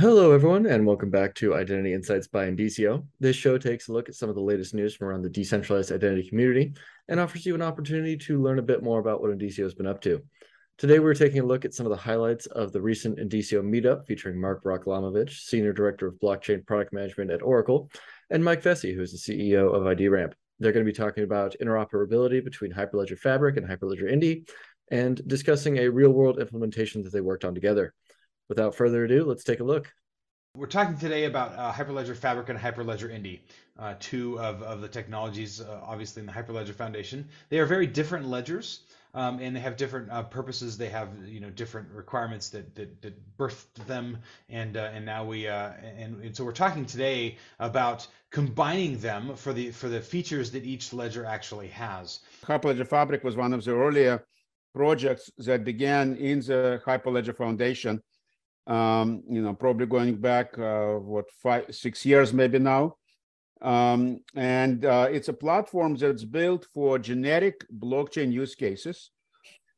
Hello, everyone, and welcome back to Identity Insights by Indicio. This show takes a look at some of the latest news from around the decentralized identity community and offers you an opportunity to learn a bit more about what Indicio has been up to. Today, we're taking a look at some of the highlights of the recent Indicio meetup featuring Mark Rakhmilevich, Senior Director of Blockchain Product Management at Oracle, and Mike Vesey, who is the CEO of IDRAMP. They're going to be talking about interoperability between Hyperledger Fabric and Hyperledger Indy and discussing a real-world implementation that they worked on together. Without further ado, let's take a look. We're talking today about Hyperledger Fabric and Hyperledger Indy, two of the technologies, obviously, in the Hyperledger Foundation. They are very different ledgers, and they have different purposes. They have, different requirements that birthed them, and so we're talking today about combining them for the features that each ledger actually has. Hyperledger Fabric was one of the earlier projects that began in the Hyperledger Foundation. Probably going back, 5, 6 years maybe now. It's a platform that's built for generic blockchain use cases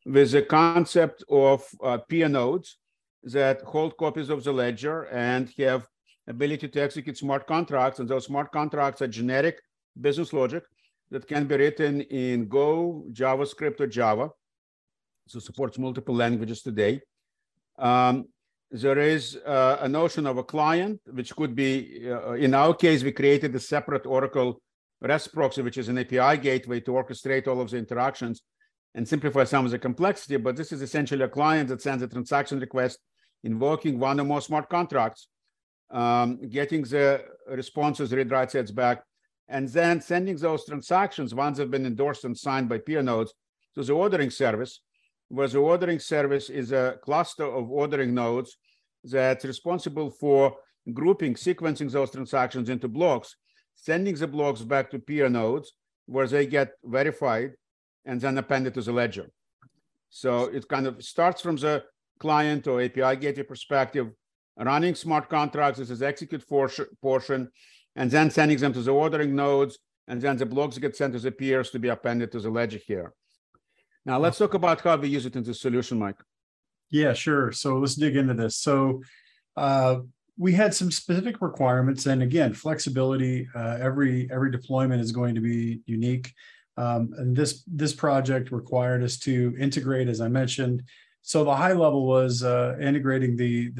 with the concept of peer nodes that hold copies of the ledger and have ability to execute smart contracts. And those smart contracts are generic business logic that can be written in Go, JavaScript, or Java. So supports multiple languages today. There is a notion of a client, which could be, in our case, we created a separate Oracle REST proxy, which is an API gateway to orchestrate all of the interactions and simplify some of the complexity. But this is essentially a client that sends a transaction request invoking one or more smart contracts, getting the responses, read write sets back, and then sending those transactions, once they've been endorsed and signed by peer nodes, to the ordering service, where the ordering service is a cluster of ordering nodes that's responsible for grouping, sequencing those transactions into blocks, sending the blocks back to peer nodes, where they get verified and then appended to the ledger. So it kind of starts from the client or API gateway perspective, running smart contracts, this is execute portion, and then sending them to the ordering nodes, and then the blocks get sent to the peers to be appended to the ledger here. Now, let's talk about how we use it in this solution, Mike. Yeah, sure. So let's dig into this. So we had some specific requirements. And again, flexibility, every deployment is going to be unique. And this project required us to integrate, as I mentioned. So the high level was integrating the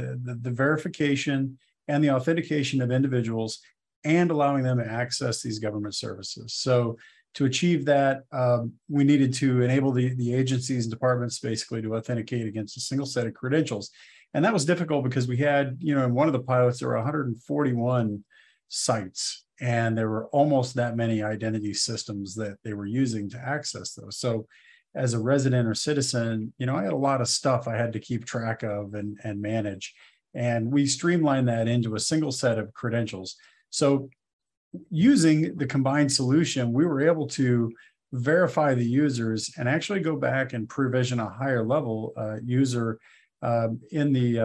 verification and the authentication of individuals and allowing them to access these government services. So to achieve that, we needed to enable the agencies and departments basically to authenticate against a single set of credentials. And that was difficult because we had, in one of the pilots, there were 141 sites, and there were almost that many identity systems that they were using to access those. So as a resident or citizen, I had a lot of stuff I had to keep track of and manage. And we streamlined that into a single set of credentials. So using the combined solution, we were able to verify the users and actually go back and provision a higher level user in the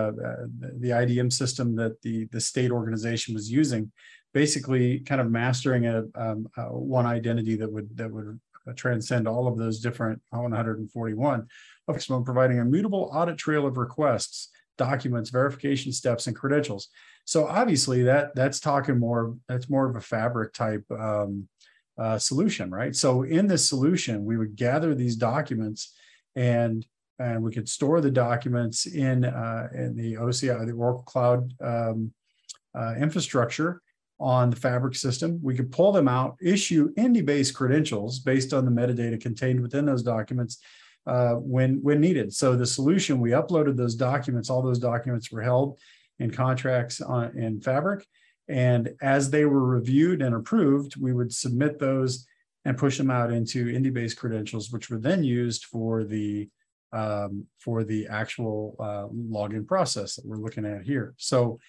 IDM system that the state organization was using, basically kind of mastering a one identity that would transcend all of those different 141, providing a mutable audit trail of requests, documents, verification steps, and credentials. So obviously that's more of a fabric type solution, right? So in this solution, we would gather these documents and we could store the documents in the OCI, the Oracle Cloud infrastructure on the Fabric system. We could pull them out, issue Indy-based credentials based on the metadata contained within those documents when needed. So the solution, we uploaded those documents, all those documents were held in contracts in Fabric. And as they were reviewed and approved, we would submit those and push them out into Indy-based credentials, which were then used for the actual login process that we're looking at here. So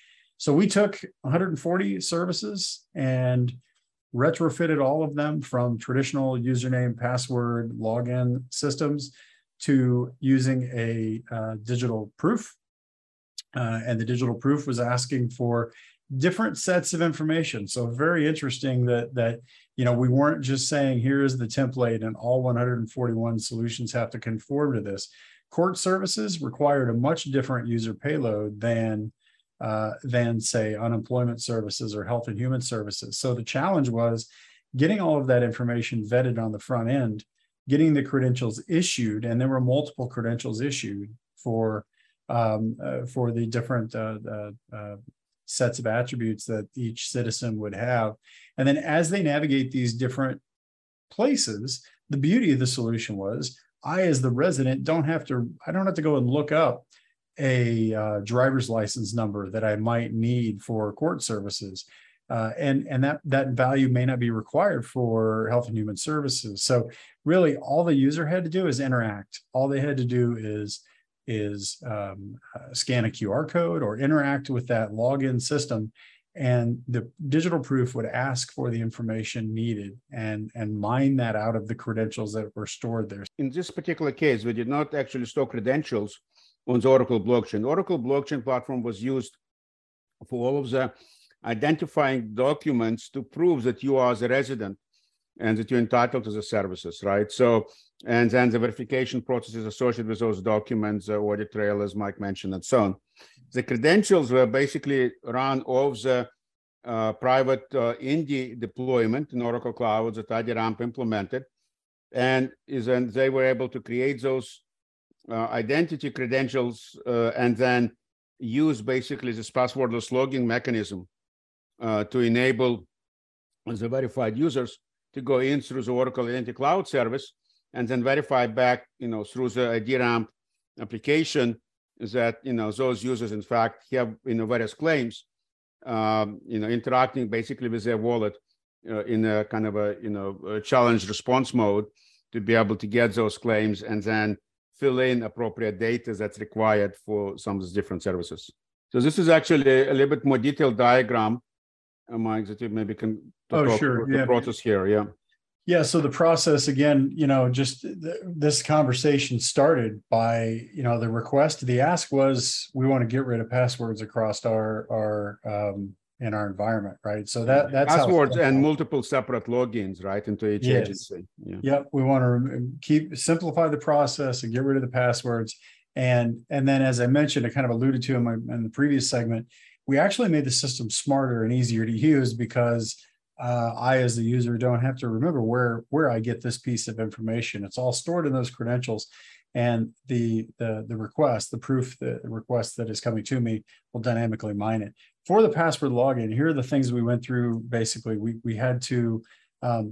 we took 140 services and retrofitted all of them from traditional username, password, login systems to using a digital proof. And the digital proof was asking for different sets of information. So very interesting that we weren't just saying, here's the template and all 141 solutions have to conform to this. Court services required a much different user payload than than, say, unemployment services or health and human services. So the challenge was getting all of that information vetted on the front end, getting the credentials issued, and there were multiple credentials issued for the different sets of attributes that each citizen would have. And then as they navigate these different places, the beauty of the solution was I, as the resident, I don't have to go and look up a driver's license number that I might need for court services. And that value may not be required for health and human services. So really all the user had to do is interact. All they had to do is scan a QR code or interact with that login system, and the digital proof would ask for the information needed and mine that out of the credentials that were stored there. In this particular case, we did not actually store credentials on the Oracle blockchain. Oracle blockchain platform was used for all of the identifying documents to prove that you are the resident and that you're entitled to the services, right? So, and then the verification processes associated with those documents, the audit trail, as Mike mentioned, and so on. The credentials were basically run off the private Indy deployment in Oracle Cloud that IDRAMP implemented. And then they were able to create those identity credentials and then use basically this passwordless logging mechanism to enable the verified users to go in through the Oracle Identity Cloud service and then verify back, through the IDRAMP application that, those users, in fact, have, various claims, interacting basically with their wallet in a kind of a, a challenge response mode to be able to get those claims and then fill in appropriate data that's required for some of these different services. So this is actually a little bit more detailed diagram, Mike, that you maybe can talk about the process here. Yeah, so the process, again, just this conversation started by, the request, the ask was, we want to get rid of passwords across in our environment, right? So that's passwords and multiple separate logins, right, into each agency. Yeah. Yep, we want to simplify the process and get rid of the passwords. And then, as I mentioned, I kind of alluded to in the previous segment, we actually made the system smarter and easier to use because I, as the user, don't have to remember where I get this piece of information. It's all stored in those credentials, and the request, the proof, the request that is coming to me will dynamically mine it. For the password login, here are the things we went through. Basically, we had to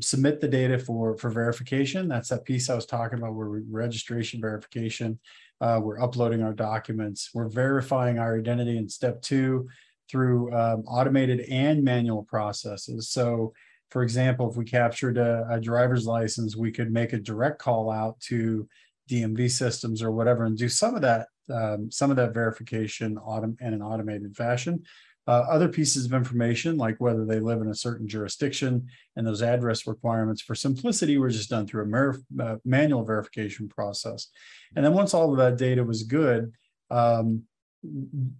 submit the data for verification. That's that piece I was talking about, where registration verification. We're uploading our documents. We're verifying our identity in step two, through automated and manual processes. So, for example, if we captured a driver's license, we could make a direct call out to DMV systems or whatever and do some of that verification in an automated fashion. Other pieces of information, like whether they live in a certain jurisdiction and those address requirements, for simplicity, were just done through a manual verification process. And then once all of that data was good,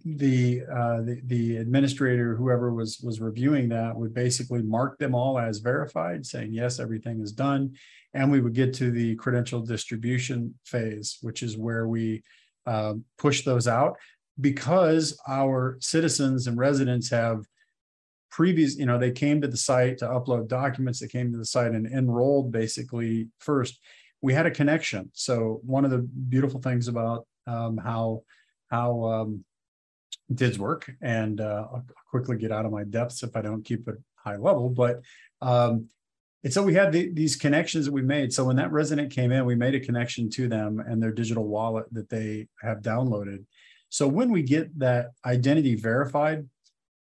the administrator, whoever was reviewing that, would basically mark them all as verified, saying, yes, everything is done. And we would get to the credential distribution phase, which is where we push those out, because our citizens and residents have they came to the site to upload documents, they came to the site and enrolled basically first. We had a connection. So one of the beautiful things about how DIDs work, and I'll quickly get out of my depths if I don't keep it high level, but and so we had these connections that we made. So when that resident came in, we made a connection to them and their digital wallet that they have downloaded. So when we get that identity verified,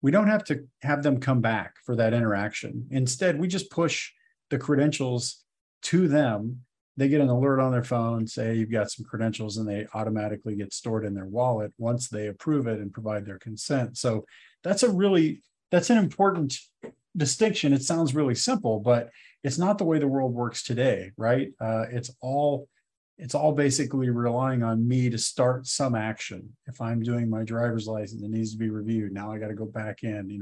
we don't have to have them come back for that interaction. Instead, we just push the credentials to them. They get an alert on their phone, say you've got some credentials, and they automatically get stored in their wallet once they approve it and provide their consent. So that's an important distinction. It sounds really simple, but it's not the way the world works today, right? It's all basically relying on me to start some action. If I'm doing my driver's license, it needs to be reviewed. Now I got to go back in.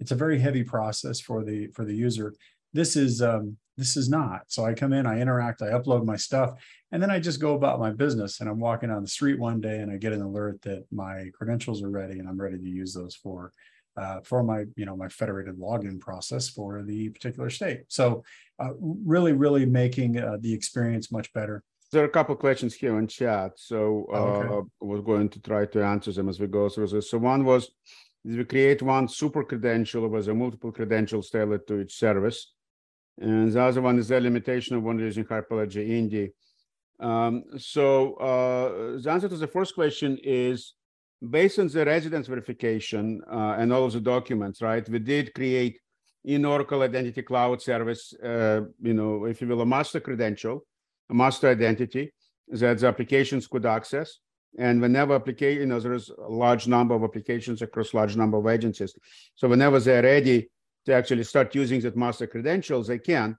It's a very heavy process for the user. This is This is not. So I come in, I interact, I upload my stuff, and then I just go about my business. And I'm walking down the street one day and I get an alert that my credentials are ready and I'm ready to use those for my, my federated login process for the particular state. So really making the experience much better. There are a couple of questions here in chat. So we're going to try to answer them as we go through this. So one was, did we create one super credential or was there multiple credentials tailored to each service? And the other one is the limitation of one using Hyperledger Indy. The answer to the first question is, based on the residence verification and all of the documents, right, we did create in Oracle Identity Cloud service, if you will, a master credential, a master identity that the applications could access. And whenever application, there is a large number of applications across large number of agencies. So whenever they're ready to actually start using that master credentials, they can,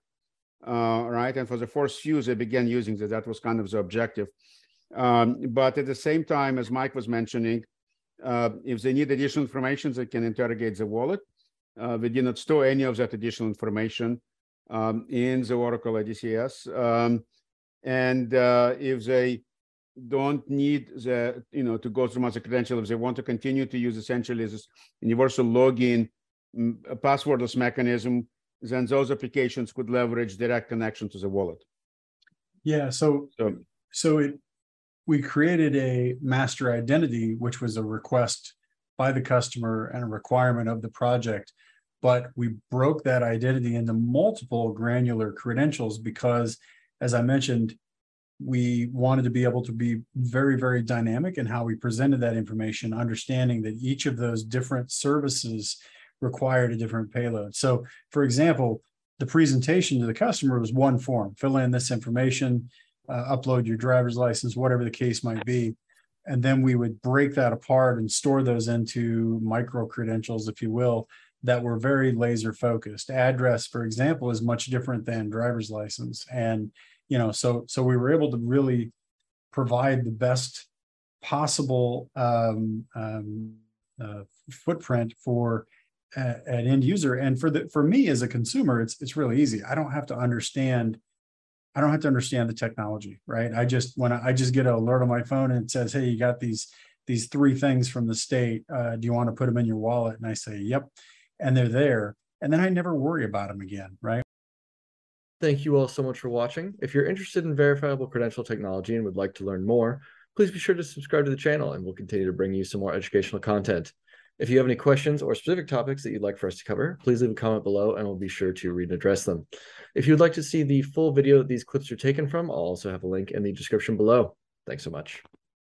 right? And for the first few, they began using that. That was kind of the objective. But at the same time, as Mike was mentioning, if they need additional information, they can interrogate the wallet. We did not store any of that additional information in the Oracle IDCS. If they don't need the, to go through master credential, if they want to continue to use essentially this universal login, a passwordless mechanism, then those applications could leverage direct connection to the wallet. Yeah. So we created a master identity, which was a request by the customer and a requirement of the project, but we broke that identity into multiple granular credentials because, as I mentioned, we wanted to be able to be very, very dynamic in how we presented that information, understanding that each of those different services required a different payload. So, for example, the presentation to the customer was one form: fill in this information, upload your driver's license, whatever the case might be. And then we would break that apart and store those into micro credentials, if you will, that were very laser focused. Address, for example, is much different than driver's license. And, so we were able to really provide the best possible footprint for an end user. And for me as a consumer, it's really easy. I don't have to understand the technology, right? I just get an alert on my phone and it says, hey, you got these three things from the state. Do you want to put them in your wallet? And I say, yep. And they're there. And then I never worry about them again, right? Thank you all so much for watching. If you're interested in verifiable credential technology and would like to learn more, please be sure to subscribe to the channel and we'll continue to bring you some more educational content. If you have any questions or specific topics that you'd like for us to cover, please leave a comment below and we'll be sure to read and address them. If you'd like to see the full video that these clips are taken from, I'll also have a link in the description below. Thanks so much.